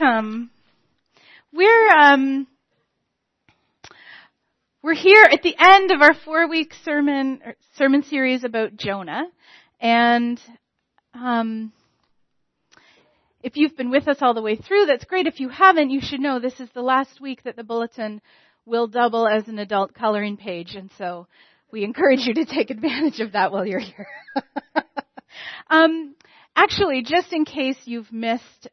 welcome. We're here at the end of our 4-week sermon series about Jonah, and if you've been with us all the way through, that's great. If you haven't, you should know this is the last week that the bulletin will double as an adult coloring page, and so we encourage you to take advantage of that while you're here. Actually, just in case you've missed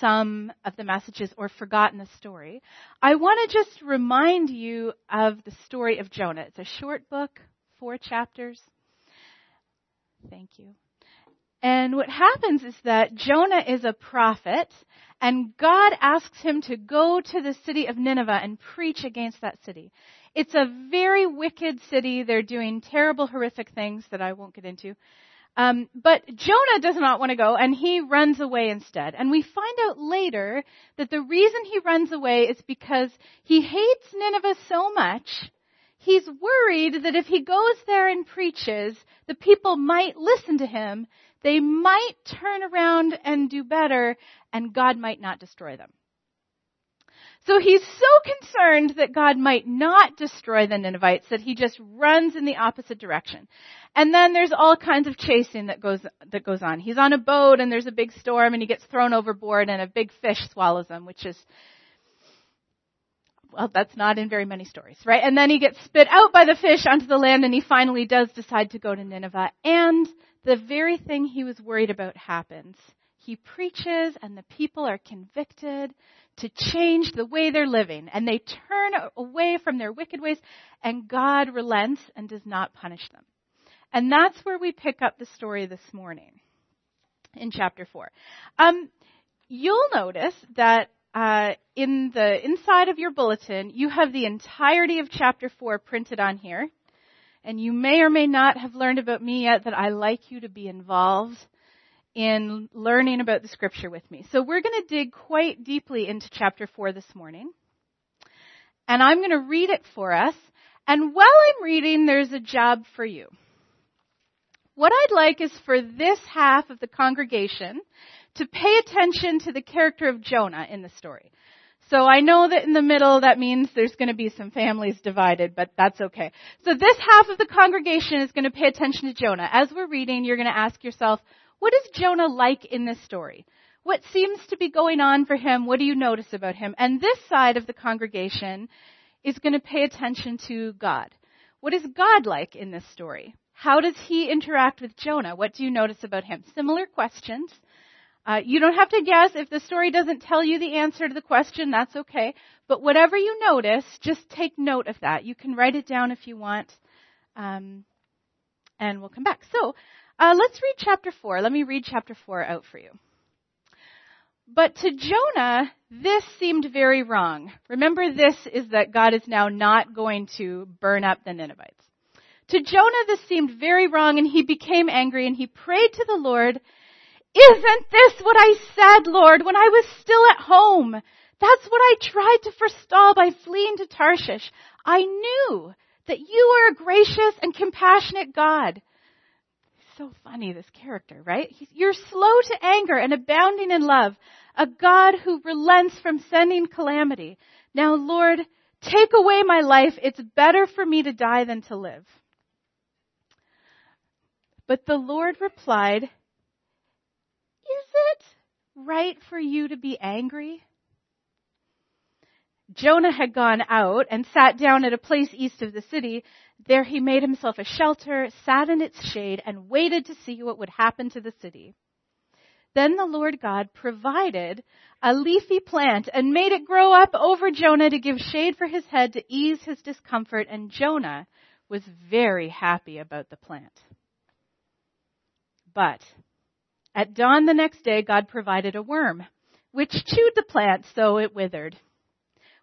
some of the messages or forgotten a story, I want to just remind you of the story of Jonah. It's a short book, 4 chapters. Thank you. And what happens is that Jonah is a prophet, and God asks him to go to the city of Nineveh and preach against that city. It's a very wicked city. They're doing terrible, horrific things that I won't get into. But Jonah does not want to go, and he runs away instead. And we find out later that the reason he runs away is because he hates Nineveh so much, he's worried that if he goes there and preaches, the people might listen to him, they might turn around and do better, and God might not destroy them. So he's so concerned that God might not destroy the Ninevites that he just runs in the opposite direction. And then there's all kinds of chasing that goes on. He's on a boat and there's a big storm and he gets thrown overboard and a big fish swallows him, which is, well, that's not in very many stories, right? And then he gets spit out by the fish onto the land and he finally does decide to go to Nineveh. And the very thing he was worried about happens. He preaches and the people are convicted to change the way they're living. And they turn away from their wicked ways and God relents and does not punish them. And that's where we pick up the story this morning in chapter 4. You'll notice that in the inside of your bulletin, you have the entirety of chapter 4 printed on here. And you may or may not have learned about me yet that I like you to be involved in learning about the scripture with me. So we're going to dig quite deeply into chapter 4 this morning. And I'm going to read it for us. And while I'm reading, there's a job for you. What I'd like is for this half of the congregation to pay attention to the character of Jonah in the story. So I know that in the middle, that means there's going to be some families divided, but that's okay. So this half of the congregation is going to pay attention to Jonah. As we're reading, you're going to ask yourself, what is Jonah like in this story? What seems to be going on for him? What do you notice about him? And this side of the congregation is going to pay attention to God. What is God like in this story? How does he interact with Jonah? What do you notice about him? Similar questions. You don't have to guess. If the story doesn't tell you the answer to the question, that's okay. But whatever you notice, just take note of that. You can write it down if you want, and we'll come back. So, let's read chapter 4. Let me read chapter 4 out for you. But to Jonah, this seemed very wrong. Remember, this is that God is now not going to burn up the Ninevites. To Jonah, this seemed very wrong, and he became angry, and he prayed to the Lord, "Isn't this what I said, Lord, when I was still at home? That's what I tried to forestall by fleeing to Tarshish. I knew that you are a gracious and compassionate God." So funny, this character, right? You're slow to anger and abounding in love, a God who relents from sending calamity. Now, Lord, take away my life. It's better for me to die than to live. But the Lord replied, "Is it right for you to be angry?" Jonah had gone out and sat down at a place east of the city. There he made himself a shelter, sat in its shade, and waited to see what would happen to the city. Then the Lord God provided a leafy plant and made it grow up over Jonah to give shade for his head to ease his discomfort, and Jonah was very happy about the plant. But at dawn the next day, God provided a worm, which chewed the plant, so it withered.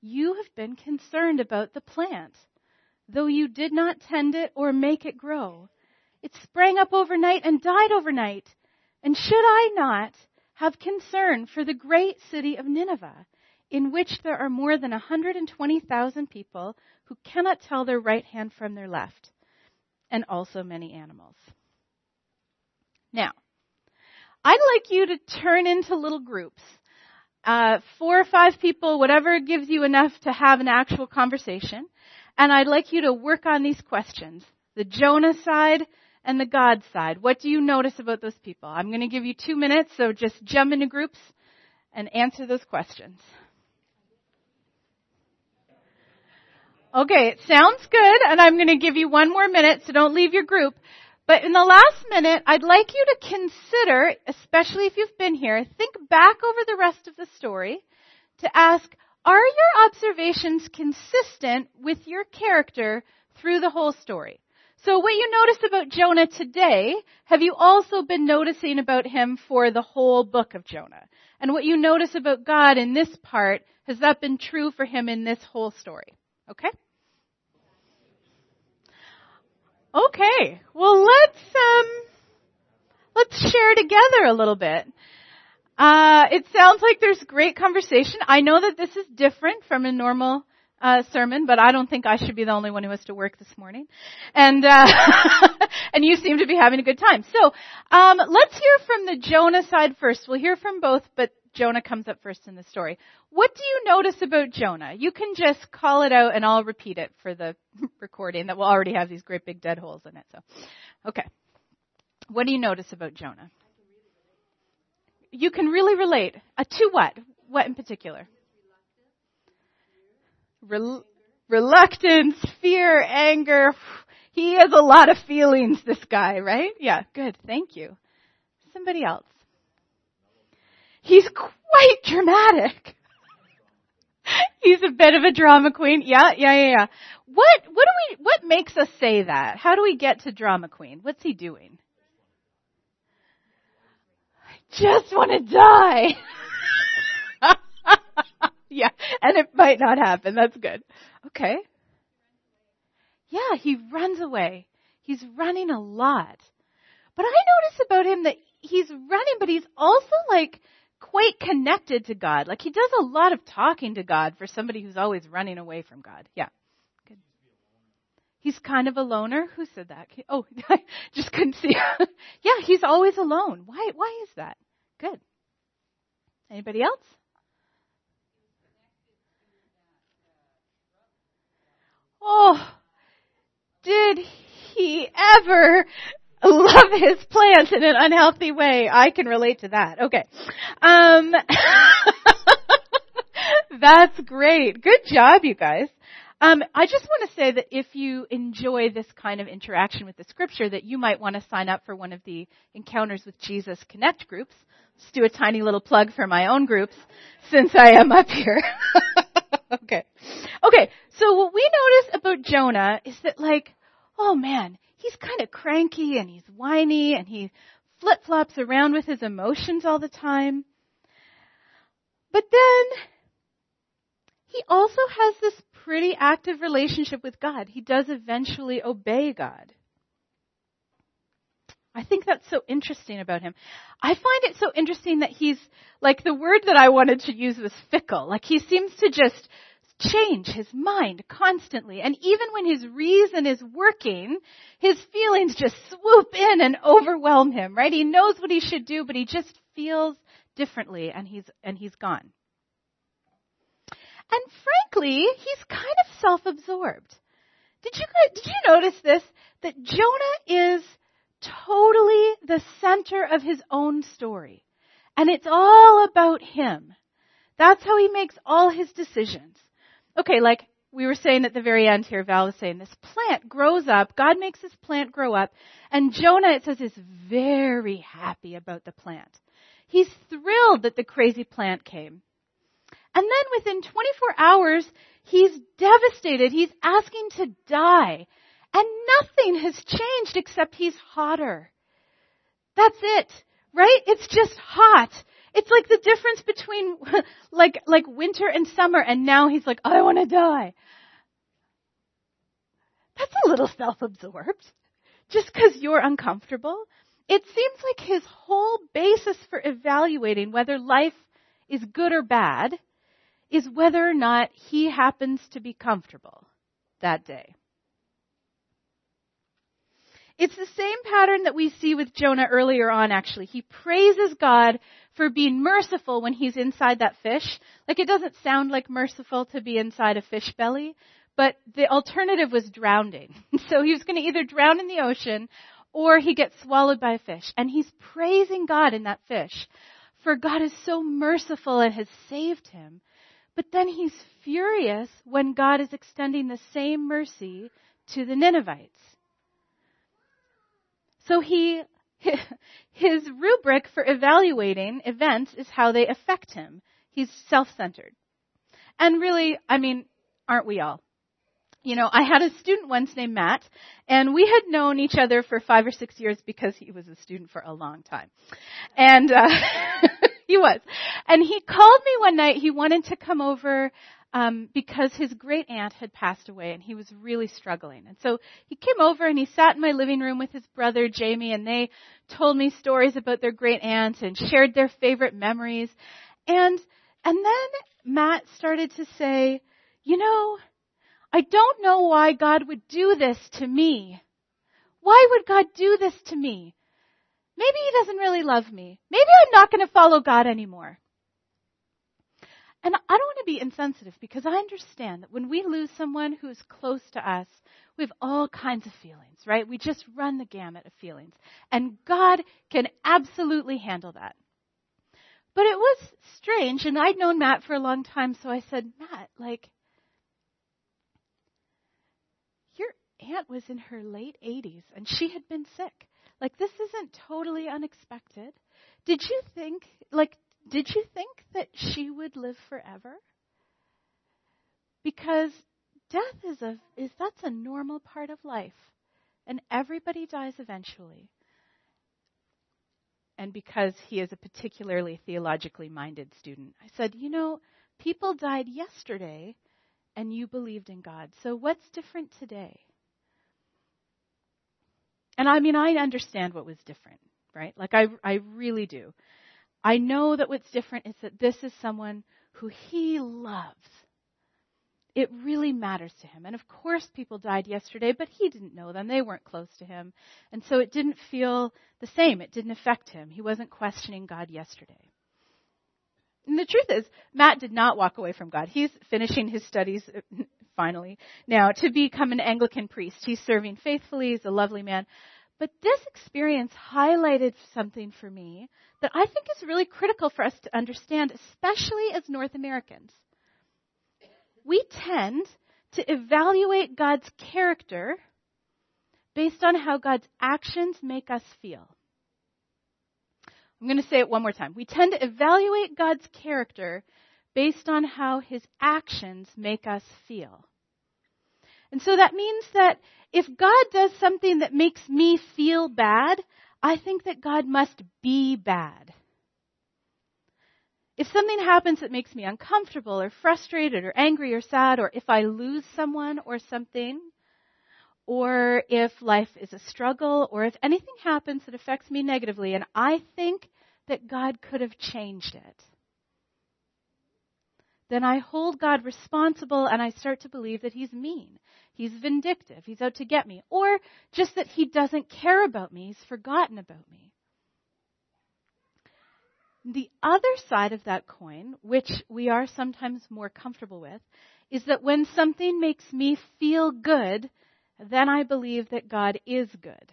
you have been concerned about the plant, though you did not tend it or make it grow. It sprang up overnight and died overnight. And should I not have concern for the great city of Nineveh, in which there are more than 120,000 people who cannot tell their right hand from their left, and also many animals? Now, I'd like you to turn into little groups, 4 or 5 people, whatever gives you enough to have an actual conversation, and I'd like you to work on these questions, the Jonah side and the God side. What do you notice about those people? I'm going to give you 2 minutes, so just jump into groups and answer those questions. Okay, it sounds good, and I'm going to give you 1 more minute, so don't leave your group. But in the last minute, I'd like you to consider, especially if you've been here, think back over the rest of the story to ask, are your observations consistent with your character through the whole story? So what you notice about Jonah today, have you also been noticing about him for the whole book of Jonah? And what you notice about God in this part, has that been true for him in this whole story? Okay? Okay. Well, let's share together a little bit. It sounds like there's great conversation. I know that this is different from a normal sermon, but I don't think I should be the only one who has to work this morning. And, and you seem to be having a good time. So, let's hear from the Jonah side first. We'll hear from both, but Jonah comes up first in the story. What do you notice about Jonah? You can just call it out and I'll repeat it for the recording that will already have these great big dead holes in it. So, okay. What do you notice about Jonah? You can really relate. To what? What in particular? Reluctance, fear, anger. He has a lot of feelings, this guy, right? Yeah, good. Thank you. Somebody else. He's quite dramatic. He's a bit of a drama queen. Yeah. What makes us say that? How do we get to drama queen? What's he doing? I just want to die. Yeah, and it might not happen. That's good. Okay. Yeah, he runs away. He's running a lot. But I notice about him that he's running, but he's also like quite connected to God. Like he does a lot of talking to God for somebody who's always running away from God. Yeah. Good. He's kind of a loner. Who said that? Oh, I just couldn't see. Yeah, he's always alone. Why is that? Good. Anybody else? Oh, did he ever love his plants in an unhealthy way? I can relate to that. Okay. That's great. Good job, you guys. I just want to say that if you enjoy this kind of interaction with the scripture, that you might want to sign up for one of the Encounters with Jesus Connect groups. Let's do a tiny little plug for my own groups since I am up here. Okay, so what we notice about Jonah is that, like, oh man, he's kind of cranky and he's whiny and he flip-flops around with his emotions all the time. But then he also has this pretty active relationship with God. He does eventually obey God. I think that's so interesting about him. I find it so interesting that he's, like, the word that I wanted to use was fickle. Like, he seems to just change his mind constantly. And even when his reason is working, his feelings just swoop in and overwhelm him, right? He knows what he should do, but he just feels differently, and he's gone. And frankly, he's kind of self-absorbed. Did you notice this? That Jonah is totally the center of his own story. And it's all about him. That's how he makes all his decisions. Okay, like we were saying at the very end here, Val was saying, this plant grows up. God makes this plant grow up. And Jonah, it says, is very happy about the plant. He's thrilled that the crazy plant came. And then within 24 hours, he's devastated. He's asking to die. And nothing has changed except he's hotter. That's it, right? It's just hot. It's like the difference between like winter and summer, and now he's like, I want to die. That's a little self-absorbed. Just because you're uncomfortable. It seems like his whole basis for evaluating whether life is good or bad is whether or not he happens to be comfortable that day. It's the same pattern that we see with Jonah earlier on, actually. He praises God for being merciful when he's inside that fish. Like, it doesn't sound like merciful to be inside a fish belly, but the alternative was drowning. So he was going to either drown in the ocean or he gets swallowed by a fish. And he's praising God in that fish, for God is so merciful and has saved him. But then he's furious when God is extending the same mercy to the Ninevites. So his rubric for evaluating events is how they affect him. He's self-centered. And really, I mean, aren't we all? You know, I had a student once named Matt, and we had known each other for 5 or 6 years because he was a student for a long time. And he was. And he called me one night. He wanted to come over because his great aunt had passed away, and he was really struggling. And so he came over, and he sat in my living room with his brother, Jamie, and they told me stories about their great aunt and shared their favorite memories. And then Matt started to say, you know, I don't know why God would do this to me. Why would God do this to me? Maybe he doesn't really love me. Maybe I'm not going to follow God anymore. And I don't want to be insensitive, because I understand that when we lose someone who is close to us, we have all kinds of feelings, right? We just run the gamut of feelings. And God can absolutely handle that. But it was strange, and I'd known Matt for a long time, so I said, Matt, like, aunt was in her late 80s, and she had been sick. Like, this isn't totally unexpected. Did you think that she would live forever? Because death is a normal part of life, and everybody dies eventually. And because he is a particularly theologically minded student, I said, you know, people died yesterday, and you believed in God. So what's different today? And I mean, I understand what was different, right? Like, I really do. I know that what's different is that this is someone who he loves. It really matters to him. And of course people died yesterday, but he didn't know them. They weren't close to him. And so it didn't feel the same. It didn't affect him. He wasn't questioning God yesterday. And the truth is, Matt did not walk away from God. He's finishing his studies finally now to become an Anglican priest. He's serving faithfully. He's a lovely man. But this experience highlighted something for me that I think is really critical for us to understand, especially as North Americans. We tend to evaluate God's character based on how God's actions make us feel. I'm going to say it one more time. We tend to evaluate God's character based on how his actions make us feel. And so that means that if God does something that makes me feel bad, I think that God must be bad. If something happens that makes me uncomfortable or frustrated or angry or sad, or if I lose someone or something, or if life is a struggle, or if anything happens that affects me negatively, and I think that God could have changed it, then I hold God responsible, and I start to believe that he's mean, he's vindictive, he's out to get me, or just that he doesn't care about me, he's forgotten about me. The other side of that coin, which we are sometimes more comfortable with, is that when something makes me feel good, then I believe that God is good.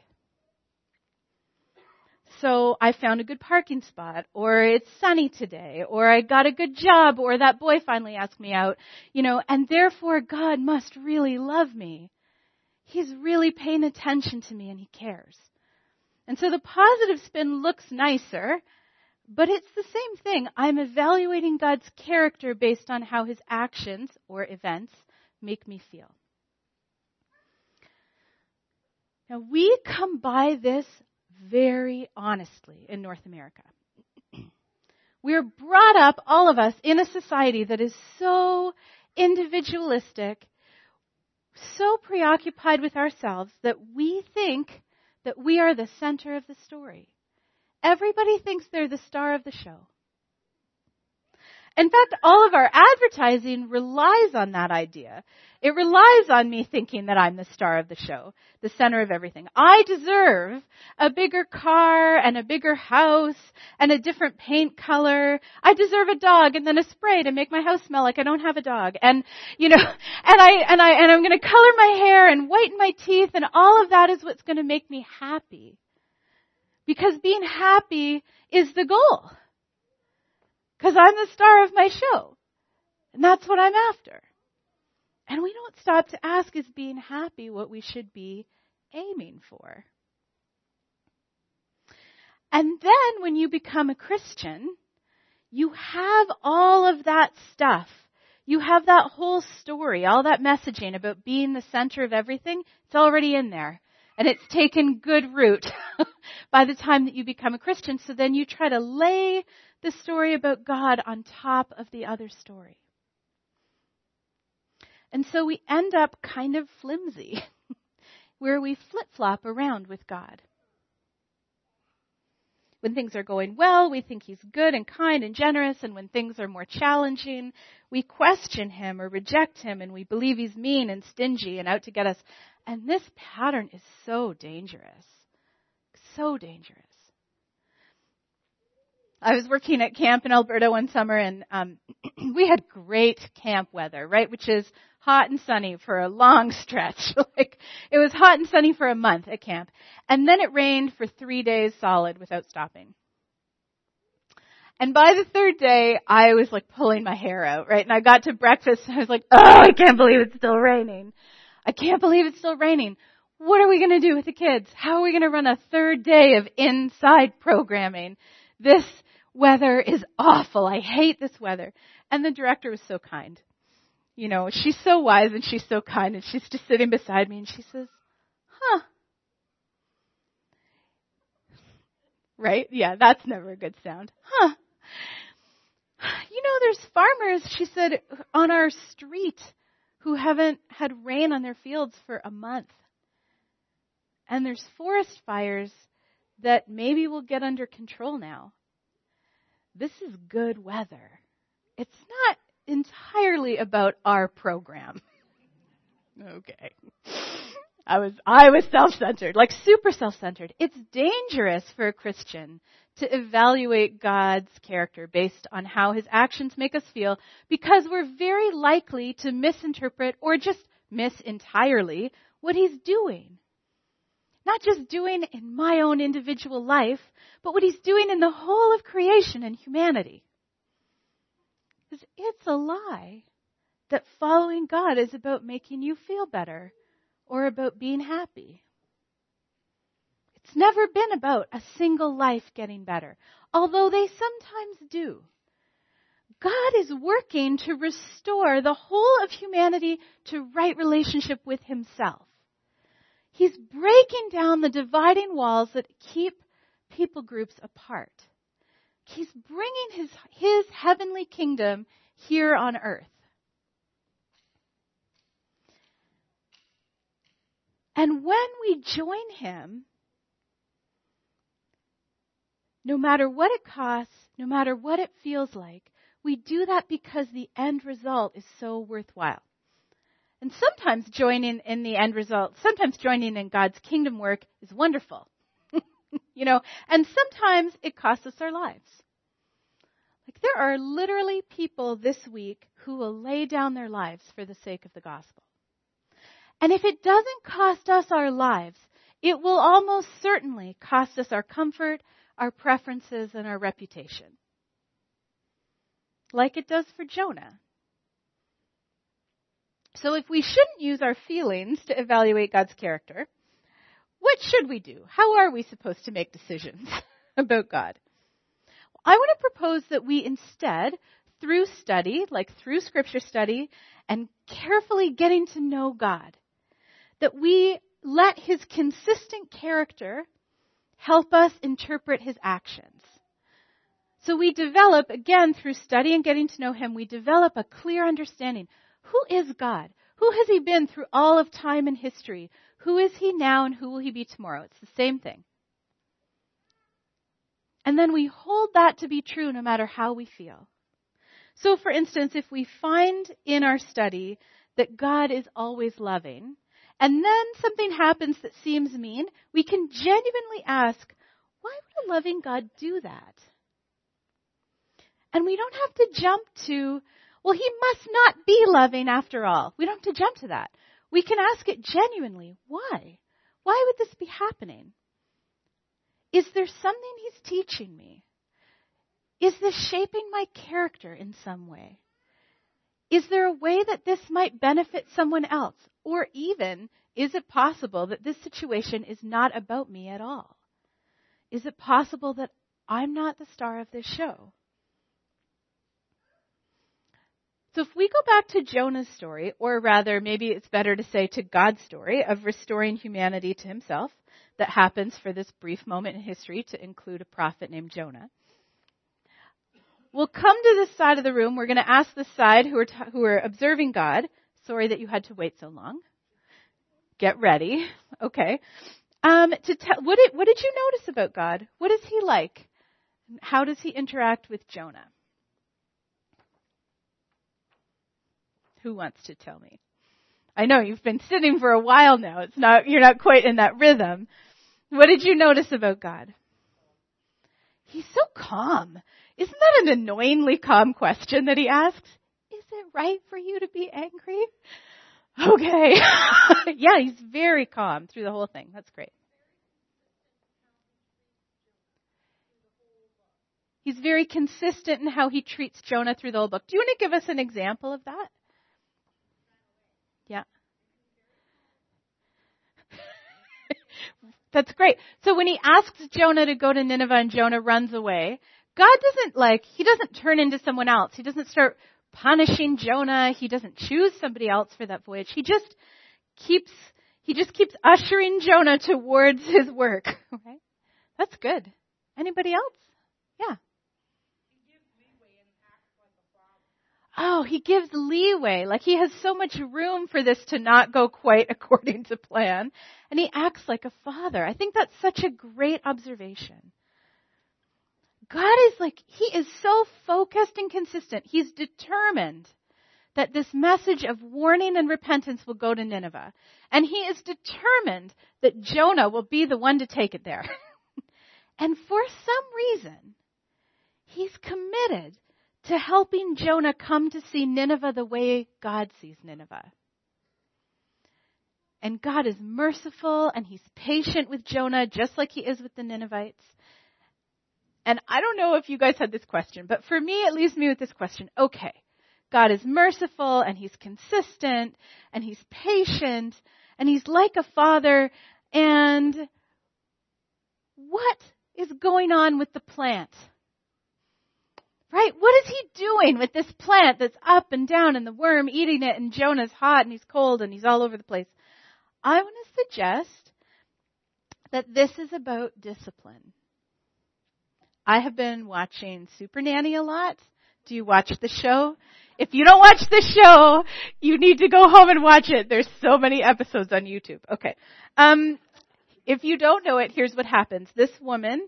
So I found a good parking spot, or it's sunny today, or I got a good job, or that boy finally asked me out, you know, and therefore God must really love me. He's really paying attention to me, and he cares. And so the positive spin looks nicer, but it's the same thing. I'm evaluating God's character based on how his actions or events make me feel. Now, we come by this very honestly in North America. We're brought up, all of us, in a society that is so individualistic, so preoccupied with ourselves that we think that we are the center of the story. Everybody thinks they're the star of the show. In fact, all of our advertising relies on that idea. It relies on me thinking that I'm the star of the show, the center of everything. I deserve a bigger car and a bigger house and a different paint color. I deserve a dog and then a spray to make my house smell like I don't have a dog. And, you know, and I'm going to color my hair and whiten my teeth, and all of that is what's going to make me happy. Because being happy is the goal. Because I'm the star of my show. And that's what I'm after. And we don't stop to ask, is being happy what we should be aiming for? And then when you become a Christian, you have all of that stuff. You have that whole story, all that messaging about being the center of everything. It's already in there. And it's taken good root by the time that you become a Christian. So then you try to lay the story about God on top of the other story. And so we end up kind of flimsy, where we flip-flop around with God. When things are going well, we think he's good and kind and generous. And when things are more challenging, we question him or reject him, and we believe he's mean and stingy and out to get us. And this pattern is so dangerous, so dangerous. I was working at camp in Alberta one summer, and we had great camp weather, right, which is hot and sunny for a long stretch. Like, it was hot and sunny for a month at camp, and then it rained for 3 days solid without stopping. And by the third day, I was, like, pulling my hair out, right, and I got to breakfast, and I was like, oh, I can't believe it's still raining. I can't believe it's still raining. What are we going to do with the kids? How are we going to run a third day of inside programming? This weather is awful. I hate this weather. And the director was so kind. You know, she's so wise and she's so kind. And she's just sitting beside me and she says, huh. Right? Yeah, that's never a good sound. Huh. You know, there's farmers, she said, on our street who haven't had rain on their fields for a month. And there's forest fires that maybe we'll get under control now. This is good weather. It's not entirely about our program. Okay. I was self-centered, like super self-centered. It's dangerous for a Christian to evaluate God's character based on how his actions make us feel, because we're very likely to misinterpret or just miss entirely what he's doing. Not just doing in my own individual life, but what he's doing in the whole of creation and humanity. Because it's a lie that following God is about making you feel better or about being happy. It's never been about a single life getting better, although they sometimes do. God is working to restore the whole of humanity to right relationship with himself. He's breaking down the dividing walls that keep people groups apart. He's bringing his heavenly kingdom here on earth. And when we join him, no matter what it costs, no matter what it feels like, we do that because the end result is so worthwhile. And sometimes joining in God's kingdom work is wonderful. You know, and sometimes it costs us our lives. Like, there are literally people this week who will lay down their lives for the sake of the gospel. And if it doesn't cost us our lives, it will almost certainly cost us our comfort, our preferences, and our reputation. Like it does for Jonah. So if we shouldn't use our feelings to evaluate God's character, what should we do? How are we supposed to make decisions about God? I want to propose that we instead, through study, like through scripture study, and carefully getting to know God, that we let his consistent character help us interpret his actions. So we develop, again, through study and getting to know him, we develop a clear understanding. Who is God? Who has he been through all of time and history? Who is he now and who will he be tomorrow? It's the same thing. And then we hold that to be true no matter how we feel. So, for instance, if we find in our study that God is always loving, and then something happens that seems mean, we can genuinely ask, why would a loving God do that? And we don't have to jump to, well, he must not be loving after all. We don't have to jump to that. We can ask it genuinely, why? Why would this be happening? Is there something he's teaching me? Is this shaping my character in some way? Is there a way that this might benefit someone else? Or even, is it possible that this situation is not about me at all? Is it possible that I'm not the star of this show? So if we go back to Jonah's story, or rather maybe it's better to say to God's story of restoring humanity to himself, that happens for this brief moment in history to include a prophet named Jonah. We'll come to this side of the room. We're going to ask this side who are observing God. Sorry that you had to wait so long. Get ready. Okay. What did you notice about God? What is he like? How does he interact with Jonah? Who wants to tell me? I know you've been sitting for a while now. You're not quite in that rhythm. What did you notice about God? He's so calm. Isn't that an annoyingly calm question that he asks? Is it right for you to be angry? Okay. Yeah, he's very calm through the whole thing. That's great. He's very consistent in how he treats Jonah through the whole book. Do you want to give us an example of that? Yeah. That's great. So when he asks Jonah to go to Nineveh and Jonah runs away, God doesn't he doesn't turn into someone else. He doesn't start punishing Jonah. He doesn't choose somebody else for that voyage. He just keeps ushering Jonah towards his work. Okay? That's good. Anybody else? Yeah. Oh, he gives leeway. Like he has so much room for this to not go quite according to plan. And he acts like a father. I think that's such a great observation. God is he is so focused and consistent. He's determined that this message of warning and repentance will go to Nineveh. And he is determined that Jonah will be the one to take it there. And for some reason, he's committed to helping Jonah come to see Nineveh the way God sees Nineveh. And God is merciful and he's patient with Jonah, just like he is with the Ninevites. And I don't know if you guys had this question, but for me, it leaves me with this question. Okay, God is merciful and he's consistent and he's patient and he's like a father. And what is going on with the plant? Right? What is he doing with this plant that's up and down and the worm eating it and Jonah's hot and he's cold and he's all over the place? I want to suggest that this is about discipline. I have been watching Super Nanny a lot. Do you watch the show? If you don't watch the show, you need to go home and watch it. There's so many episodes on YouTube. Okay. If you don't know it, here's what happens. This woman,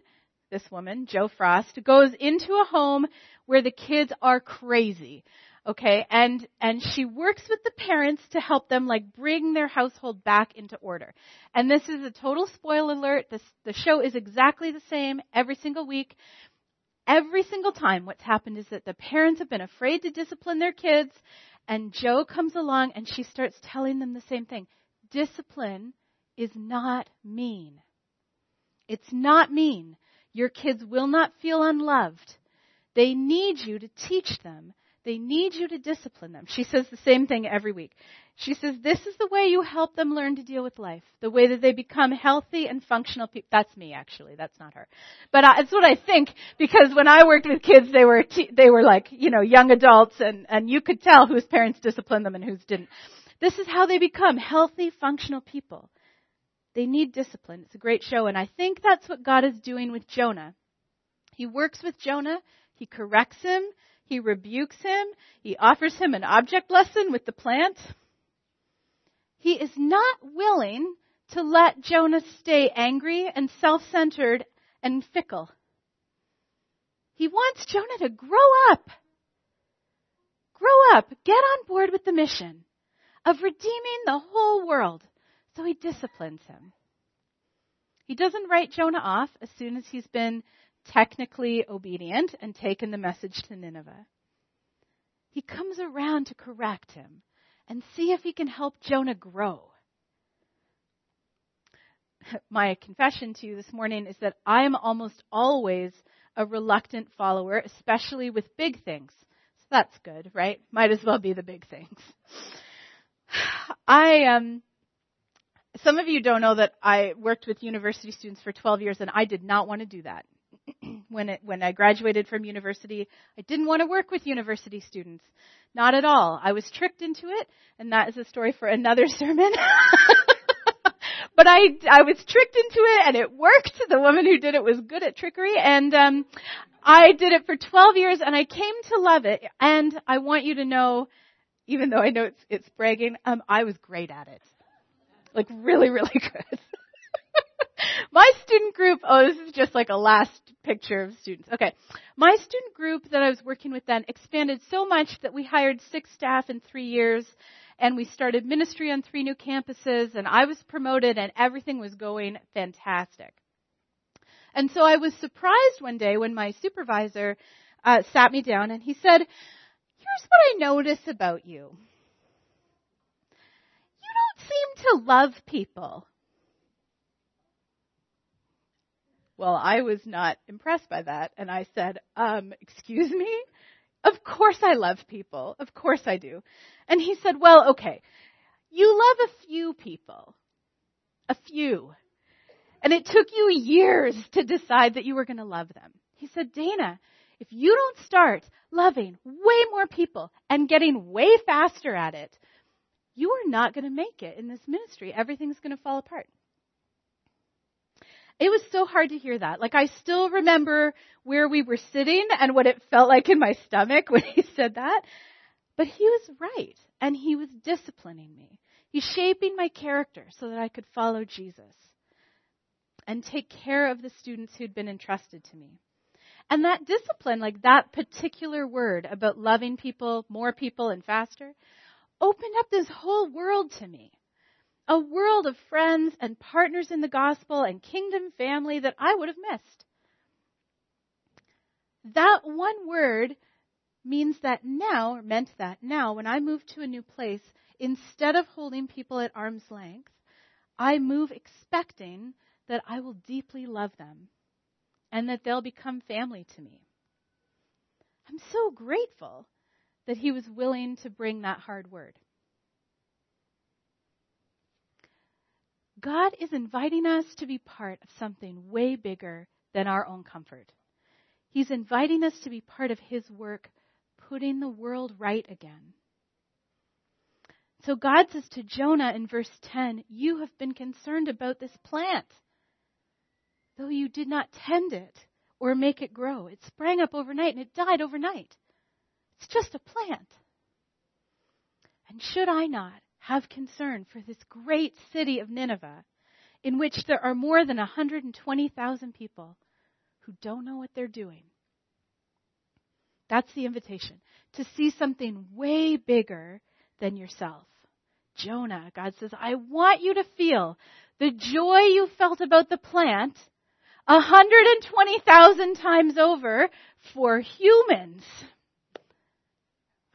Jo Frost, goes into a home where the kids are crazy, okay? And she works with the parents to help them, bring their household back into order. And this is a total spoiler alert. The show is exactly the same every single week. Every single time what's happened is that the parents have been afraid to discipline their kids, and Jo comes along and she starts telling them the same thing. Discipline is not mean. It's not mean. Your kids will not feel unloved. They need you to teach them. They need you to discipline them. She says the same thing every week. She says, this is the way you help them learn to deal with life, the way that they become healthy and functional people. That's me, actually. That's not her. But it's what I think, because when I worked with kids, they were young adults, and you could tell whose parents disciplined them and whose didn't. This is how they become healthy, functional people. They need discipline. It's a great show, and I think that's what God is doing with Jonah. He works with Jonah He corrects him. He rebukes him. He offers him an object lesson with the plant. He is not willing to let Jonah stay angry and self-centered and fickle. He wants Jonah to grow up. Grow up. Get on board with the mission of redeeming the whole world. So he disciplines him. He doesn't write Jonah off as soon as he's been technically obedient and taken the message to Nineveh. He comes around to correct him and see if he can help Jonah grow. My confession to you this morning is that I am almost always a reluctant follower, especially with big things. So that's good, right? Might as well be the big things. Some of you don't know that I worked with university students for 12 years, and I did not want to do that. When I graduated from university, I didn't want to work with university students. Not at all. I was tricked into it, and that is a story for another sermon. But I was tricked into it, and it worked. The woman who did it was good at trickery, and I did it for 12 years, and I came to love it. And I want you to know, even though I know it's bragging, I was great at it. Like, really, really good. My student group, this is just like a last picture of students. Okay. My student group that I was working with then expanded so much that we hired 6 staff in 3 years, and we started ministry on 3 new campuses, and I was promoted, and everything was going fantastic. And so I was surprised one day when my supervisor sat me down, and he said, "Here's what I notice about you. You don't seem to love people." Well, I was not impressed by that, and I said, "Excuse me? Of course I love people. Of course I do." And he said, "Well, okay, you love a few people. A few. And it took you years to decide that you were going to love them." He said, "Dana, if you don't start loving way more people and getting way faster at it, you are not going to make it in this ministry. Everything's going to fall apart." It was so hard to hear that. Like, I still remember where we were sitting and what it felt like in my stomach when he said that. But he was right, and he was disciplining me. He's shaping my character so that I could follow Jesus and take care of the students who'd been entrusted to me. And that discipline, like that particular word about loving people, more people, and faster, opened up this whole world to me. A world of friends and partners in the gospel and kingdom family that I would have missed. That one word meant that now, when I move to a new place, instead of holding people at arm's length, I move expecting that I will deeply love them and that they'll become family to me. I'm so grateful that he was willing to bring that hard word. God is inviting us to be part of something way bigger than our own comfort. He's inviting us to be part of his work, putting the world right again. So God says to Jonah in verse 10, "You have been concerned about this plant, though you did not tend it or make it grow. It sprang up overnight and it died overnight. It's just a plant. And should I not have concern for this great city of Nineveh, in which there are more than 120,000 people who don't know what they're doing?" That's the invitation, to see something way bigger than yourself. Jonah, God says, I want you to feel the joy you felt about the plant 120,000 times over for humans.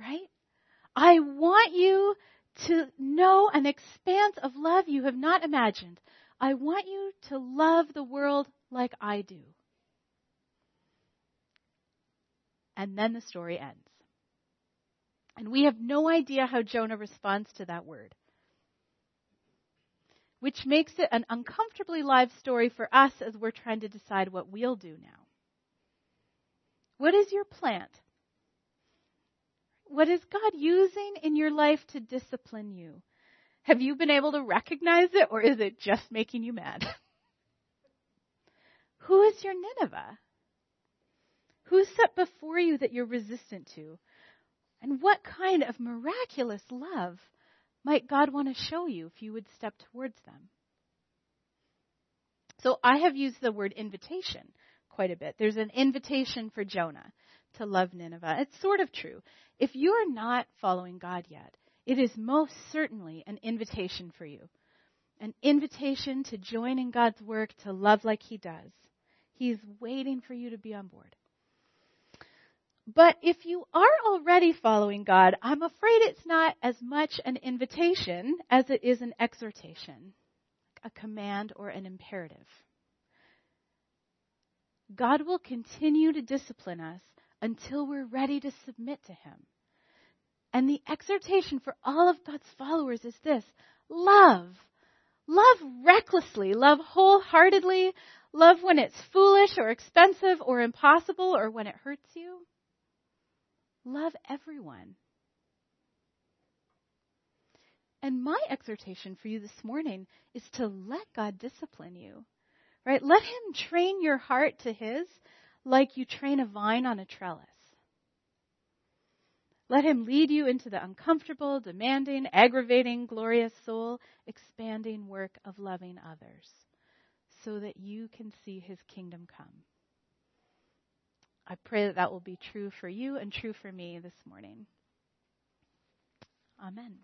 Right? I want you to know an expanse of love you have not imagined. I want you to love the world like I do. And then the story ends. And we have no idea how Jonah responds to that word, which makes it an uncomfortably live story for us as we're trying to decide what we'll do now. What is your plant? What is God using in your life to discipline you? Have you been able to recognize it, or is it just making you mad? Who is your Nineveh? Who's set before you that you're resistant to? And what kind of miraculous love might God want to show you if you would step towards them? So I have used the word invitation quite a bit. There's an invitation for Jonah to love Nineveh. It's sort of true. If you are not following God yet, it is most certainly an invitation for you. An invitation to join in God's work, to love like he does. He's waiting for you to be on board. But if you are already following God, I'm afraid it's not as much an invitation as it is an exhortation, a command or an imperative. God will continue to discipline us until we're ready to submit to him. And the exhortation for all of God's followers is this: love. Love recklessly, love wholeheartedly, love when it's foolish or expensive or impossible or when it hurts you. Love everyone. And my exhortation for you this morning is to let God discipline you, right? Let him train your heart to his like you train a vine on a trellis. Let him lead you into the uncomfortable, demanding, aggravating, glorious, soul-expanding work of loving others so that you can see his kingdom come. I pray that will be true for you and true for me this morning. Amen.